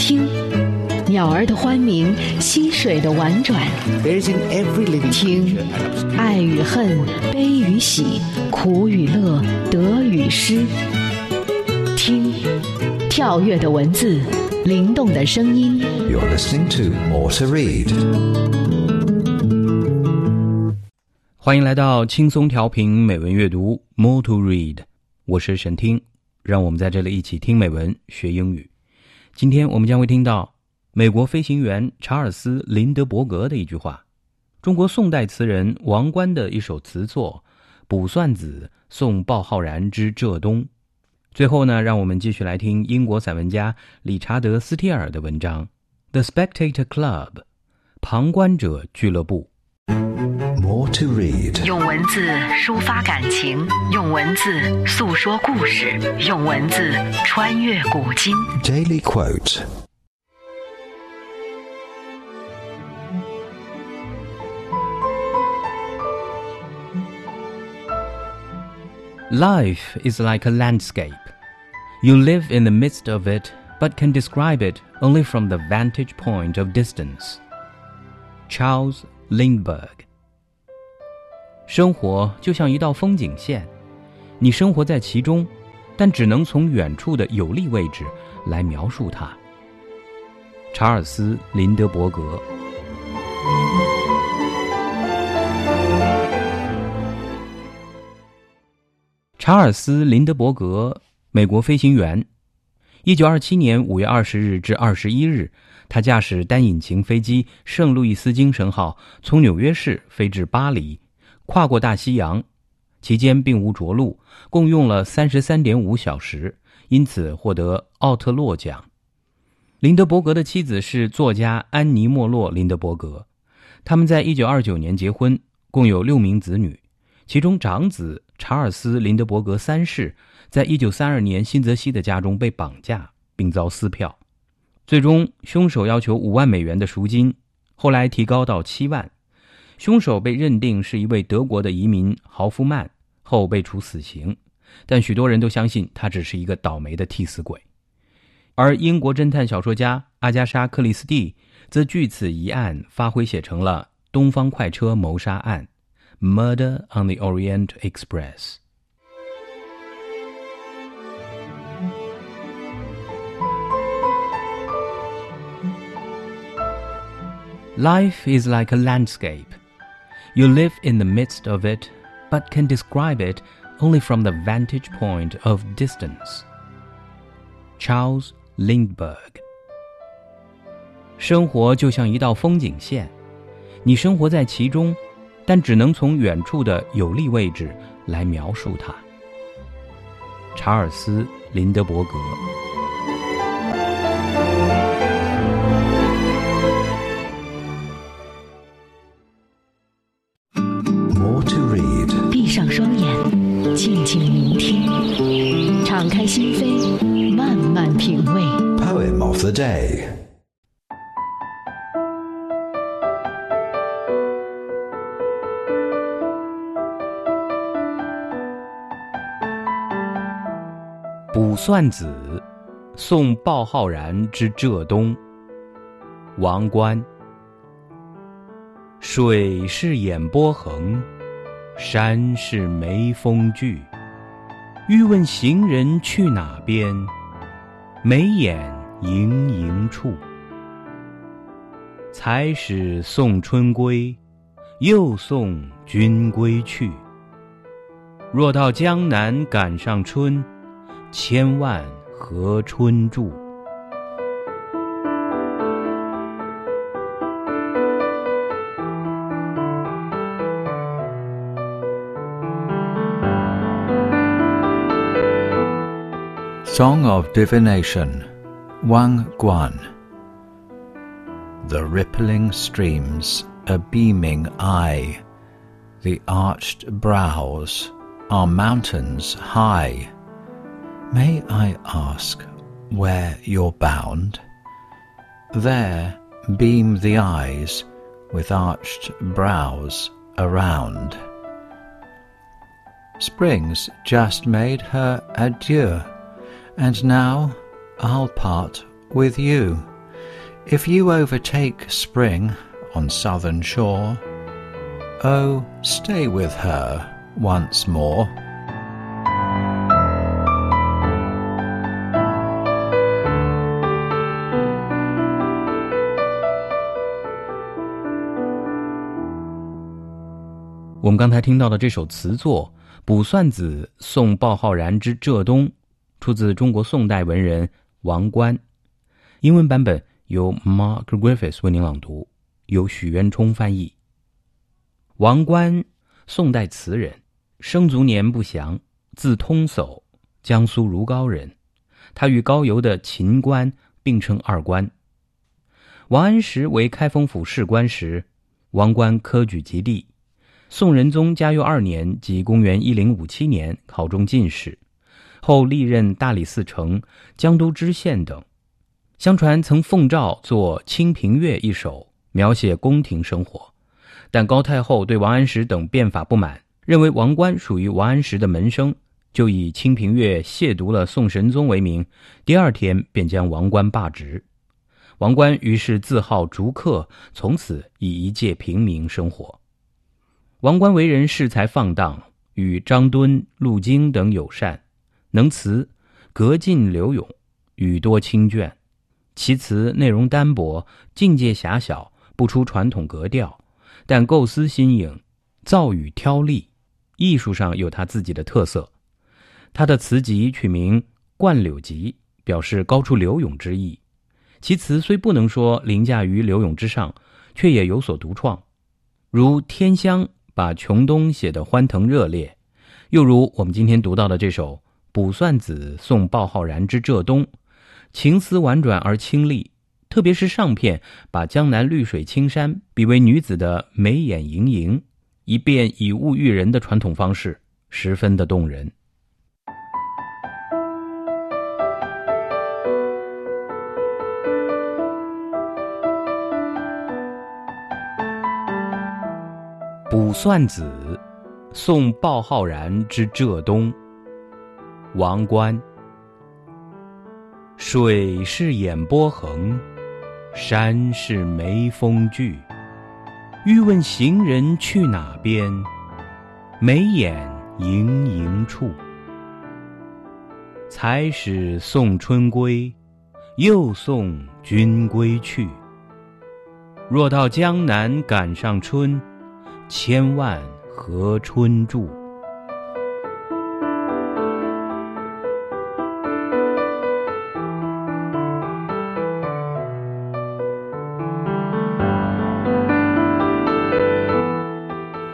听，鸟儿的欢鸣，溪水的婉转。听，爱与恨，悲与喜，苦与乐，得与失。听，跳跃的文字，灵动的声音。You're listening to Auto Read。欢迎来到轻松调频美文阅读 More to Read， 我是沈听，让我们在这里一起听美文学英语。今天我们将会听到美国飞行员查尔斯·林德伯格的一句话，中国宋代词人王观的一首词作《卜算子送鲍浩然之浙东》。最后呢，让我们继续来听英国散文家理查德·斯蒂尔的文章《The Spectator Club》，旁观者俱乐部。More to read， 用文字抒发感情，用文字诉说故事，用文字穿越古今。Daily Quote。 Life is like a landscape. You live in the midst of it, but can describe it only from the vantage point of distance. Charles Lindbergh。 生活就像一道风景线，你生活在其中，但只能从远处的有利位置来描述它。查尔斯·林德伯格。查尔斯·林德伯格，美国飞行员。1927年5月20日至21日，他驾驶单引擎飞机圣路易斯精神号从纽约市飞至巴黎，跨过大西洋，期间并无着陆，共用了 33.5 小时，因此获得奥特洛奖。林德伯格的妻子是作家安妮·莫洛·林德伯格，他们在1929年结婚，共有6名子女，其中长子查尔斯·林德伯格三世在1932年新泽西的家中被绑架并遭撕票，最终凶手要求$50,000的赎金，后来提高到7万。凶手被认定是一位德国的移民豪夫曼，后被处死刑，但许多人都相信他只是一个倒霉的替死鬼。而英国侦探小说家阿加莎·克里斯蒂则据此一案发挥写成了《东方快车谋杀案》 Murder on the Orient Express。 Life is like a landscape.You live in the midst of it, but can describe it only from the vantage point of distance. Charles Lindbergh。 生活就像一道风景线，你生活在其中，但只能从远处的有利位置来描述它。查尔斯·林德伯格。敞开心扉，慢慢品味。 Poem of the day。 卜算子送鲍浩然之浙东。王观。水是眼波横，山是眉峰聚，欲问行人去哪边，眉眼盈盈处。才始送春归，又送君归去。若到江南赶上春，千万和春住。Song of Divination, Wang Guan. The rippling streams, a beaming eye, the arched brows are mountains high. May I ask where you're bound? There beam the eyes with arched brows around. Spring's just made her adieu, and now I'll part with you. If you overtake Spring on southern shore, oh, stay with her once more.我们刚才听到的这首词作《卜算子送鲍浩然之浙东》，出自中国宋代文人王观，英文版本由 Mark Griffiths 为您朗读，由许渊冲翻译。王观，宋代词人，生卒年不详，字通叟，江苏如皋人。他与高邮的秦观并称二观。王安石为开封府试官时，王观科举及第。宋仁宗嘉佑2年即公元1057年考中进士，后历任大理寺丞、江都知县等。相传曾奉诏作《清平乐》一首，描写宫廷生活，但高太后对王安石等变法不满，认为王观属于王安石的门生，就以《清平乐》亵渎了宋神宗为名，第2天便将王观罢职。王观于是自号逐客，从此以一介平民生活。王观为人恃才放荡，与张敦、陆经等友善，能词，格劲流涌，语多清隽。其词内容单薄，境界狭小，不出传统格调，但构思新颖，造语挑丽，艺术上有他自己的特色。他的词集取名《灌柳集》，表示高出柳永之意。其词虽不能说凌驾于柳永之上，却也有所独创，如《天香》把琼东写得欢腾热烈，又如我们今天读到的这首《卜算子送鲍浩然之浙东》，情思婉转而清丽，特别是上片把江南绿水青山比为女子的眉眼盈盈，一遍以物喻人的传统方式，十分的动人。卜算子送鲍浩然之浙东，王观。水是眼波横，山是眉峰聚。欲问行人去哪边？眉眼盈盈处。才始送春归，又送君归去。若到江南赶上春，千万和春住。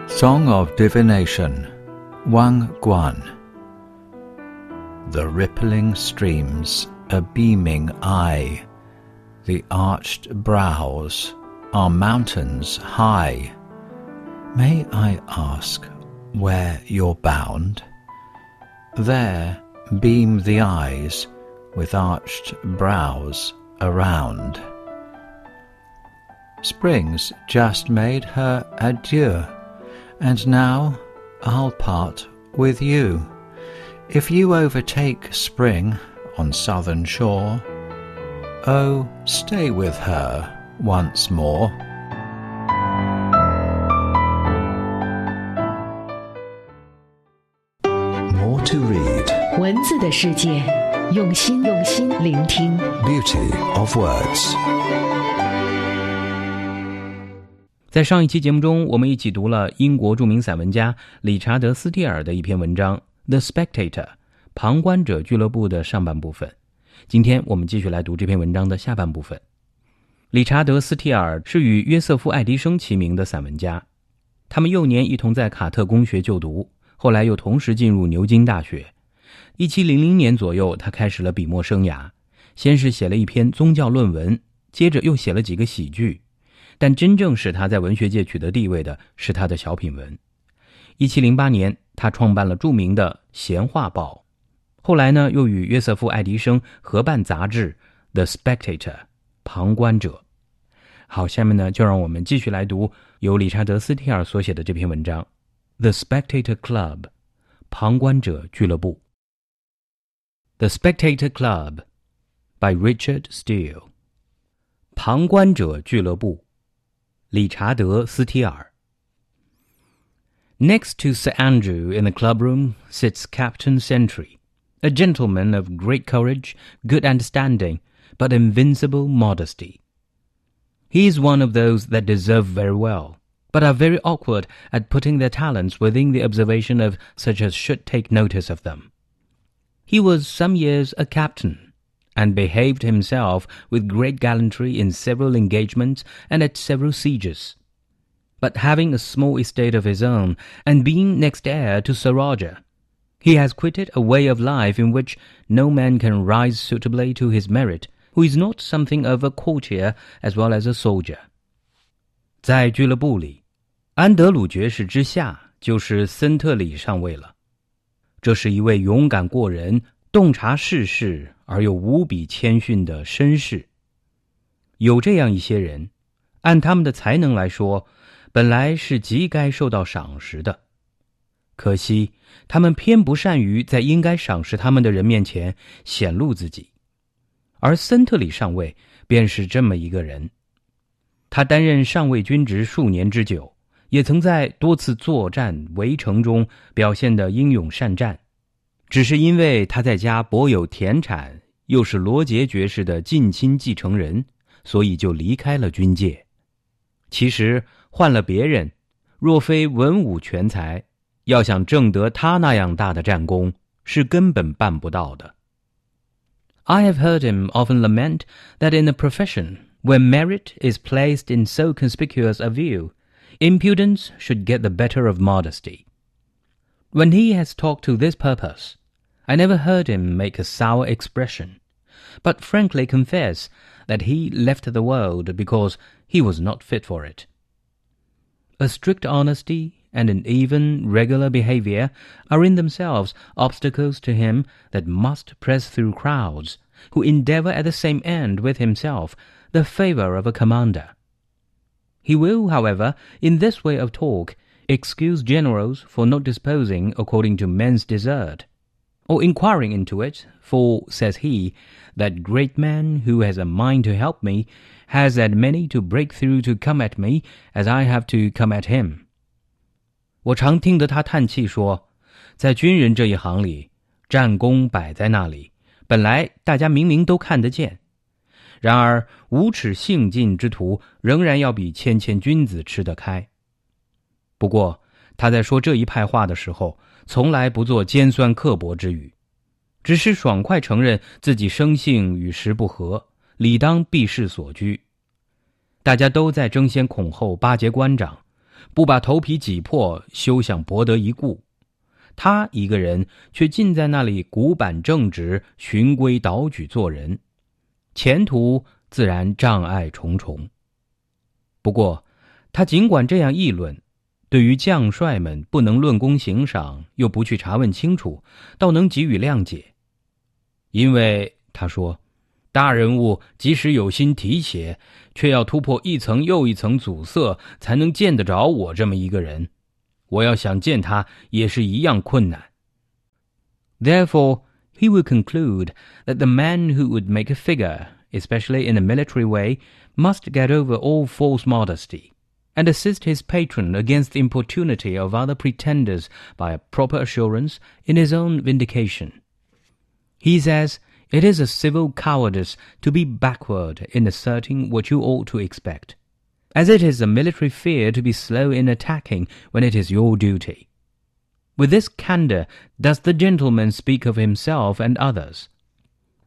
Song of Divination, Wang Guan. The rippling streams, a beaming eye, the arched brows are mountains high. May I ask where you're bound? There beam the eyes with arched brows around. Spring's just made her adieu, and now I'll part with you. If you overtake Spring on southern shore, oh, stay with her once more. 文字的世界，用心聆听。Beauty of words。在上一期节目中，我们一起读了英国著名散文家理查德·斯蒂尔的一篇文章《The Spectator》旁观者俱乐部的上半部分。今天我们继续来读这篇文章的下半部分。理查德·斯蒂尔是与约瑟夫·爱迪生齐名的散文家，他们幼年一同在卡特公学就读，后来又同时进入牛津大学。1700年左右，他开始了笔墨生涯，先是写了一篇宗教论文，接着又写了几个喜剧，但真正使他在文学界取得地位的是他的小品文。1708年，他创办了著名的《闲话报》，后来呢，又与约瑟夫·爱迪生合办杂志《The Spectator》旁观者。好，下面呢，就让我们继续来读由理查德·斯蒂尔所写的这篇文章《The Spectator Club》旁观者俱乐部。The Spectator Club by Richard Steele. 旁观者俱乐部，理查德·斯提尔。 Next to Sir Andrew in the club room sits Captain Sentry, a gentleman of great courage, good understanding, but invincible modesty. He is one of those that deserve very well, but are very awkward at putting their talents within the observation of such as should take notice of them. He was some years a captain, and behaved himself with great gallantry in several engagements and at several sieges. But having a small estate of his own, and being next heir to Sir Roger, he has quitted a way of life in which no man can rise suitably to his merit, who is not something of a courtier as well as a soldier. 在俱乐部里，安德鲁爵士之下就是森特里上尉了。这是一位勇敢过人、洞察世事而又无比谦逊的绅士。有这样一些人，按他们的才能来说，本来是极该受到赏识的。可惜，他们偏不善于在应该赏识他们的人面前显露自己。 而森特里上尉便是这么一个人，他担任上尉军职数年之久，也曾在多次作战围城中表现得英勇善战。只是因为他在家博有田产，又是罗杰爵士的近亲继承人，所以就离开了军界。其实换了别人，若非文武全才，要想挣得他那样大的战功，是根本办不到的。 I have heard him often lament that in a profession where merit is placed in so conspicuous a view, impudence should get the better of modesty. When he has talked to this purpose, I never heard him make a sour expression, but frankly confess that he left the world because he was not fit for it. A strict honesty and an even, regular behavior are in themselves obstacles to him that must press through crowds, who endeavor at the same end with himself the favor of a commander. He will, however, in this way of talk, excuse generals for not disposing according to men's desert, or inquiring into it, for, says he, that great man who has a mind to help me has as many to break through to come at me as I have to come at him. 我常听得他叹气说，在军人这一行里，战功摆在那里，本来大家明明都看得见，然而无耻性尽之徒仍然要比谦谦君子吃得开。不过他在说这一派话的时候，从来不做尖酸刻薄之语，只是爽快承认自己生性与时不合，理当避世所居。大家都在争先恐后巴结官长。 不把头皮挤破，休想博得一顾。他一个人却尽在那里古板正直、循规蹈矩做人，前途自然障碍重重。不过，他尽管这样议论，对于将帅们不能论功行赏，又不去查问清楚，倒能给予谅解，因为他说，大人物即使有心提携。 却要突破一层又一层阻塞，才能见得着我这么一个人。我要想见他，也是一样困难。Therefore, he will conclude that the man who would make a figure, especially in a military way, must get over all false modesty, and assist his patron against the importunity of other pretenders by a proper assurance in his own vindication. He says, It is a civil cowardice to be backward in asserting what you ought to expect, as it is a military fear to be slow in attacking when it is your duty. With this candour does the gentleman speak of himself and others.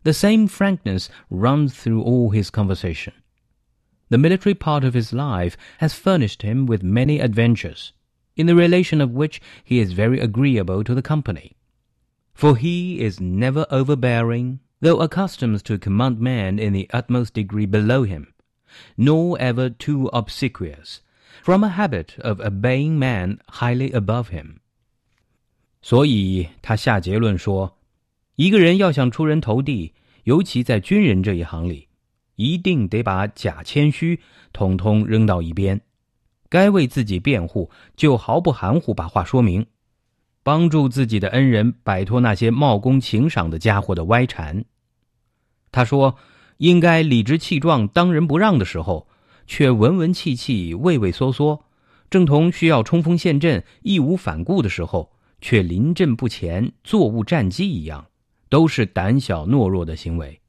The same frankness runs through all his conversation. The military part of his life has furnished him with many adventures, in the relation of which he is very agreeable to the company. For he is never overbearing, though accustomed to command men in the utmost degree below him, nor ever too obsequious, from a habit of obeying men highly above him. 所以他下结论说，一个人要想出人头地，尤其在军人这一行里，一定得把假谦虚统统扔到一边，该为自己辩护，就毫不含糊把话说明。 帮助自己的恩人摆脱那些冒功行赏的家伙的歪缠。他说，应该理直气壮当仁不让的时候，却文文气气畏畏缩缩，正同需要冲锋陷阵义无反顾的时候，却临阵不前坐误战机一样，都是胆小懦弱的行为。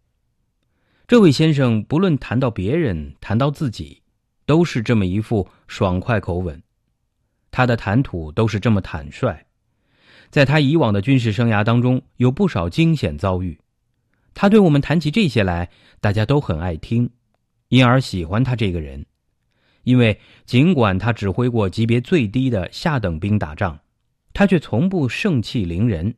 这位先生不论谈到别人谈到自己，都是这么一副爽快口吻，他的谈吐都是这么坦率。在他以往的军事生涯当中，有不少惊险遭遇，他对我们谈起这些来，大家都很爱听，因而喜欢他这个人。因为尽管他指挥过级别最低的下等兵打仗，他却从不盛气凌人。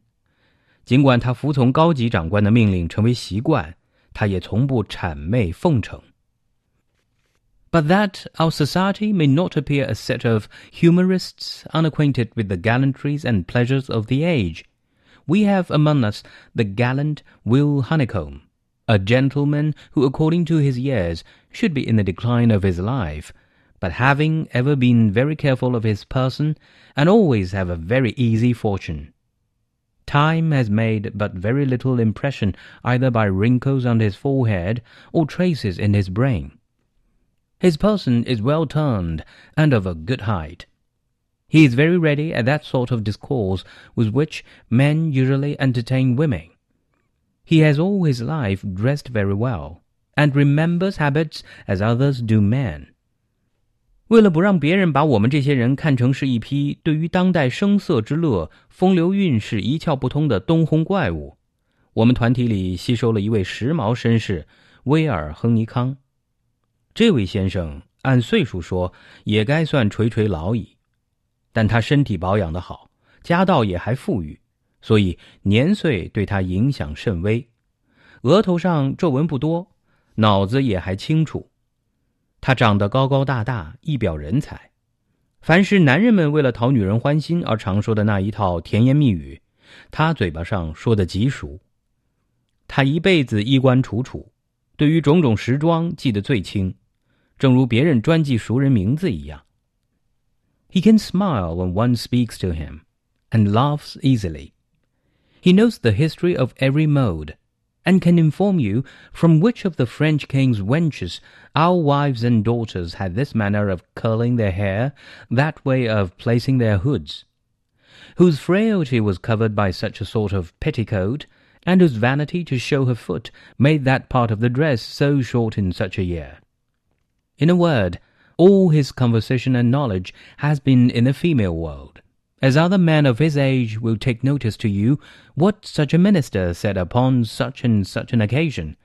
尽管他服从高级长官的命令成为习惯，他也从不谄媚奉承。But that our society may not appear a set of humorists unacquainted with the gallantries and pleasures of the age, we have among us the gallant Will Honeycomb, a gentleman who, according to his years, should be in the decline of his life, but having ever been very careful of his person, and always have a very easy fortune. Time has made but very little impression either by wrinkles on his forehead or traces in his brain. His person is well turned and of a good height. He is very ready at that sort of discourse with which men usually entertain women. He has all his life dressed very well, and remembers habits as others do men. 为了不让别人把我们这些人看成是一批对于当代声色之乐、风流韵事一窍不通的东烘怪物，我们团体里吸收了一位时髦绅士威尔·亨尼康。这位先生按岁数说也该算垂老矣，但他身体保养得好，家道也还富裕，所以年岁对他影响甚微。额头上皱纹不多，脑子也还清楚。他长得高高大大，一表人才。凡是男人们为了讨女人欢心而常说的那一套甜言蜜语，他嘴巴上说得极熟。他一辈子衣冠楚楚，对于种种时装记得最清，正如别人专记熟人名字一样。He can smile when one speaks to him, and laughs easily. He knows the history of every mode, and can inform you from which of the French king's wenches our wives and daughters had this manner of curling their hair, that way of placing their hoods, whose frailty was covered by such a sort of petticoat, and whose vanity to show her foot made that part of the dress so short in such a year. In a word, all his conversation and knowledge has been in the female world, as other men of his age will take notice to you what such a minister said upon such and such an occasion.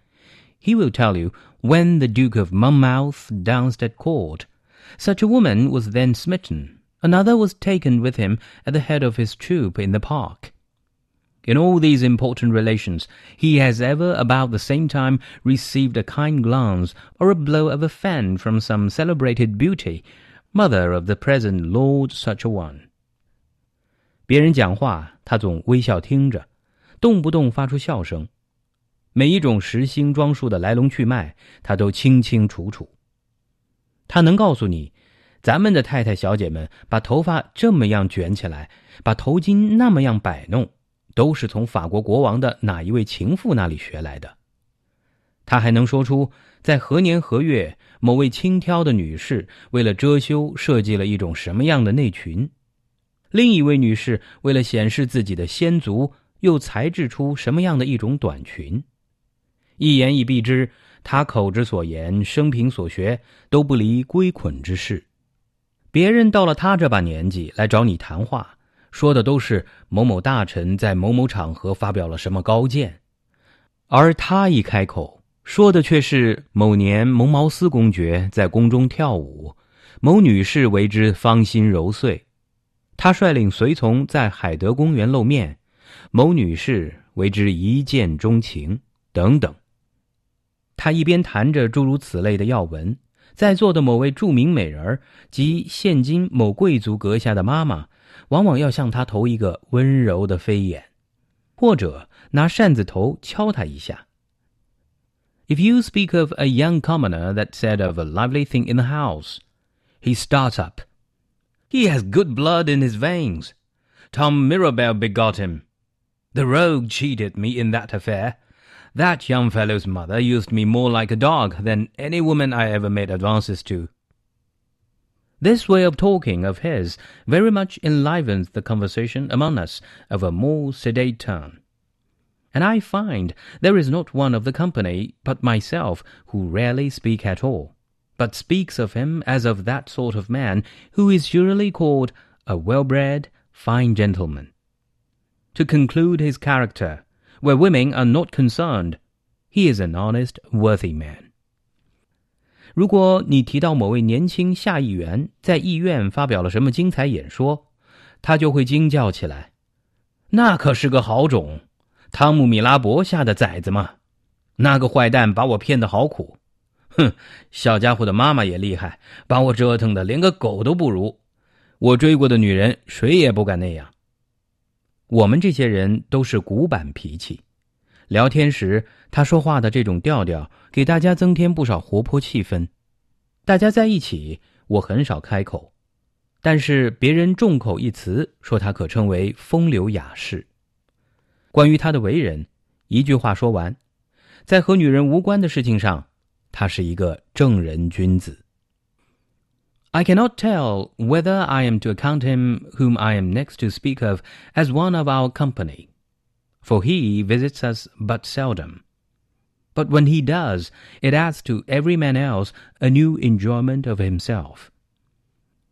He will tell you when the Duke of Monmouth danced at court. Such a woman was then smitten. Another was taken with him at the head of his troop in the park. In all these important relations, he has ever about the same time received a kind glance or a blow of a fan from some celebrated beauty, mother of the present Lord such a one. 别人讲话他总微笑听着，动不动发出笑声，每一种时兴装束的来龙去脉他都清清楚楚。他能告诉你，咱们的太太小姐们把头发这么样卷起来，把头巾那么样摆弄，都是从法国国王的哪一位情妇那里学来的。他还能说出在何年何月某位轻佻的女士为了遮羞设计了一种什么样的内裙，另一位女士为了显示自己的仙足又裁制出什么样的一种短裙。一言以蔽之，他口之所言生平所学都不离归捆之事。别人到了他这把年纪来找你谈话，说的都是某某大臣在某某场合发表了什么高见，而他一开口说的却是某年蒙茅斯公爵在宫中跳舞，某女士为之芳心揉碎，他率领随从在海德公园露面，某女士为之一见钟情等等。他一边谈着诸如此类的要闻，在座的某位著名美人及现今某贵族阁下的妈妈往往要向他投一个温柔的飞眼，或者拿扇子头敲他一下。If you speak of a young commoner that said of a lively thing in the house, he starts up. He has good blood in his veins. Tom Mirabel begot him. The rogue cheated me in that affair. That young fellow's mother used me more like a dog than any woman I ever made advances to." This way of talking of his very much enlivened the conversation among us of a more sedate turn, and I find there is not one of the company but myself who rarely speak at all, but speaks of him as of that sort of man who is usually called a well-bred, fine gentleman. To conclude his character, where women are not concerned, he is an honest, worthy man. 如果你提到某位年轻下议员在议院发表了什么精彩演说，他就会惊叫起来：“那可是个好种，汤姆·米拉伯下的崽子嘛！那个坏蛋把我骗得好苦，哼，小家伙的妈妈也厉害，把我折腾的连个狗都不如。我追过的女人，谁也不敢那样。”我们这些人都是古板脾气，聊天时他说话的这种调调给大家增添不少活泼气氛。大家在一起，我很少开口，但是别人众口一词说他可称为风流雅士。关于他的为人，一句话说完，在和女人无关的事情上，他是一个正人君子。I cannot tell whether I am to account him whom I am next to speak of as one of our company, for he visits us but seldom. But when he does, it adds to every man else a new enjoyment of himself.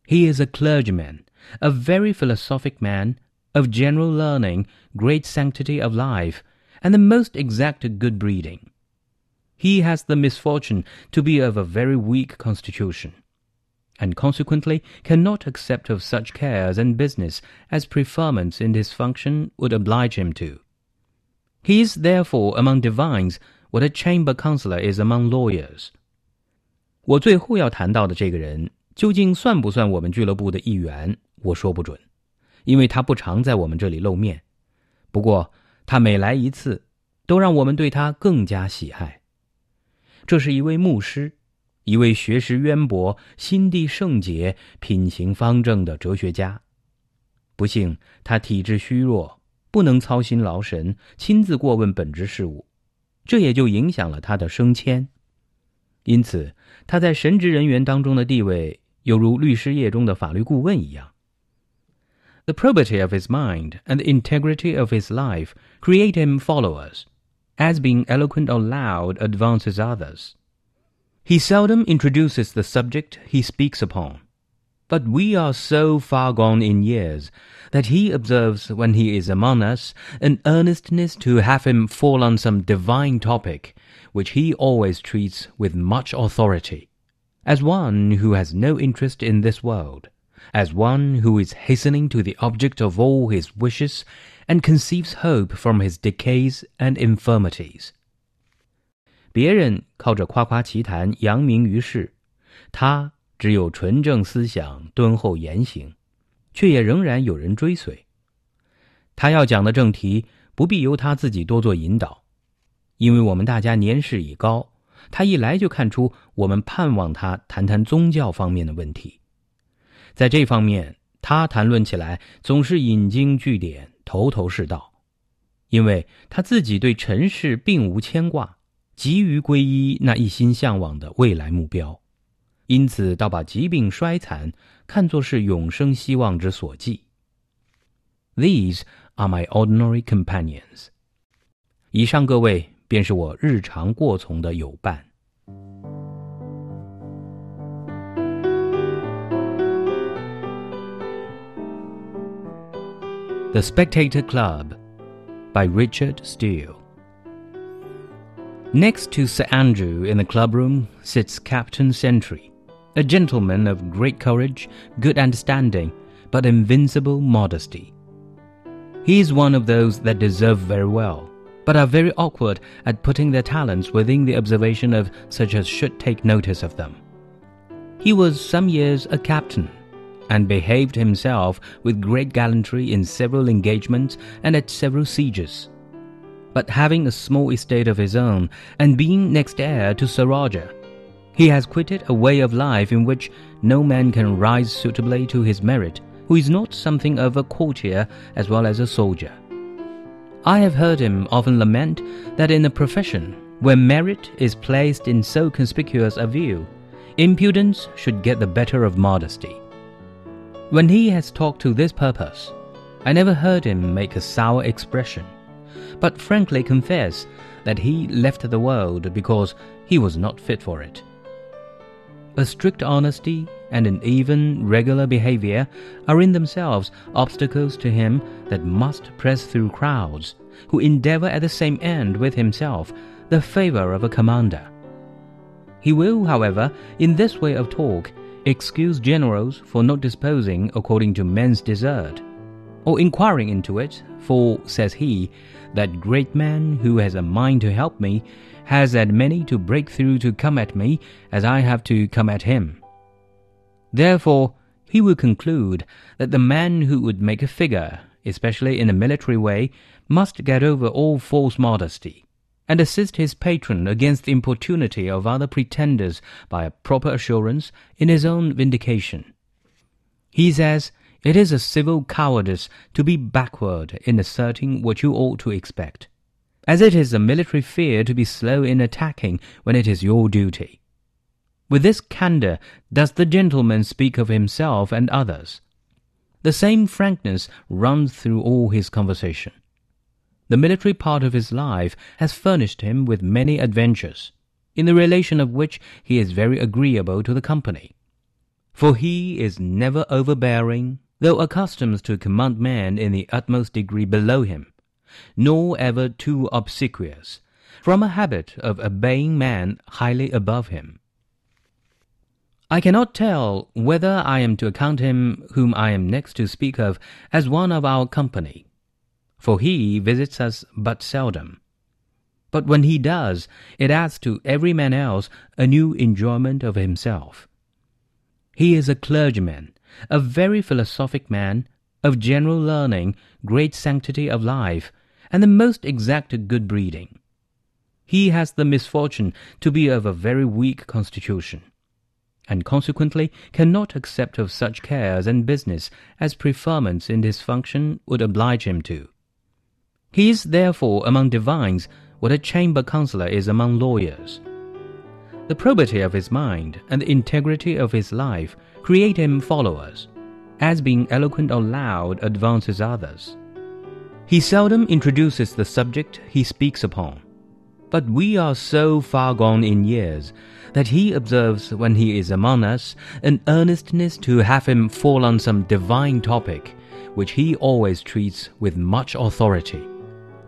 He is a clergyman, a very philosophic man, of general learning, great sanctity of life, and the most exact good breeding. He has the misfortune to be of a very weak constitution, and consequently cannot accept of such cares and business as preferments in his function would oblige him to. He is therefore among divines what a chamber counsellor is among lawyers. 我最后要谈到的这个人究竟算不算我们俱乐部的一员，我说不准，因为他不常在我们这里露面。不过他每来一次，都让我们对他更加喜爱。这是一位牧师，一位学识渊博、心地圣洁、品行方正的哲学家。不幸他体质虚弱，不能操心劳神，亲自过问本职事务，这也就影响了他的升迁。因此他在神职人员当中的地位犹如律师业中的法律顾问一样。 The probity of his mind and the integrity of his life create him followers, as being eloquent or loud advances others. He seldom introduces the subject he speaks upon, but we are so far gone in years that he observes when he is among us an earnestness to have him fall on some divine topic, which he always treats with much authority, as one who has no interest in this world, as one who is hastening to the object of all his wishes, and conceives hope from his decays and infirmities. 别人靠着夸夸其谈扬名于世，他只有纯正思想，敦厚言行，却也仍然有人追随。他要讲的正题不必由他自己多做引导，因为我们大家年事已高，他一来就看出我们盼望他谈谈宗教方面的问题。在这方面，他谈论起来总是引经据典，头头是道，因为他自己对尘世并无牵挂，急于皈依那一心向往的未来目标，因此倒把疾病衰残看作是永生希望之所寄。 These are my ordinary companions. 以上各位便是我日常过从的友伴。The Spectator Club by Richard Steele. Next to Sir Andrew in the clubroom sits Captain Sentry, a gentleman of great courage, good understanding, but invincible modesty. He is one of those that deserve very well, but are very awkward at putting their talents within the observation of such as should take notice of them. He was some years a captain, and behaved himself with great gallantry in several engagements and at several sieges. But having a small estate of his own, and being next heir to Sir Roger, he has quitted a way of life in which no man can rise suitably to his merit, who is not something of a courtier as well as a soldier. I have heard him often lament that in a profession where merit is placed in so conspicuous a view, impudence should get the better of modesty. When he has talked to this purpose, I never heard him make a sour expression, but frankly confess that he left the world because he was not fit for it. A strict honesty and an even, regular behavior are in themselves obstacles to him that must press through crowds, who endeavor at the same end with himself the favor of a commander. He will, however, in this way of talk, excuse generals for not disposing according to men's desert, or inquiring into it, for, says he, that great man who has a mind to help me has as many to break through to come at me as I have to come at him. Therefore, he will conclude that the man who would make a figure, especially in a military way, must get over all false modesty, and assist his patron against the importunity of other pretenders by a proper assurance in his own vindication. He says, it is a civil cowardice to be backward in asserting what you ought to expect, as it is a military fear to be slow in attacking when it is your duty. With this candor does the gentleman speak of himself and others. The same frankness runs through all his conversation. The military part of his life has furnished him with many adventures, in the relation of which he is very agreeable to the company. For he is never overbearing, though accustomed to command men in the utmost degree below him, nor ever too obsequious, from a habit of obeying men highly above him. I cannot tell whether I am to account him whom I am next to speak of as one of our company, for he visits us but seldom. But when he does, it adds to every man else a new enjoyment of himself. He is a clergyman, a very philosophic man, of general learning, great sanctity of life, and the most exact good breeding. He has the misfortune to be of a very weak constitution, and consequently cannot accept of such cares and business as preferments in his function would oblige him to. He is therefore among divines what a chamber counsellor is among lawyers. The probity of his mind and the integrity of his life create him followers, as being eloquent or loud advances others. He seldom introduces the subject he speaks upon, but we are so far gone in years that he observes when he is among us an earnestness to have him fall on some divine topic, which he always treats with much authority,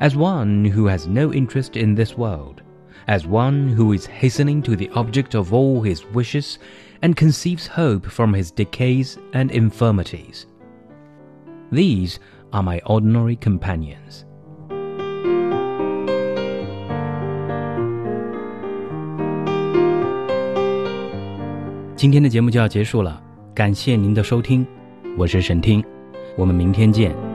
as one who has no interest in this world, as one who is hastening to the object of all his wishes, and conceives hope from his decays and infirmities. These are my ordinary companions.今天的节目就要结束了，感谢您的收听，我是沈听，我们明天见。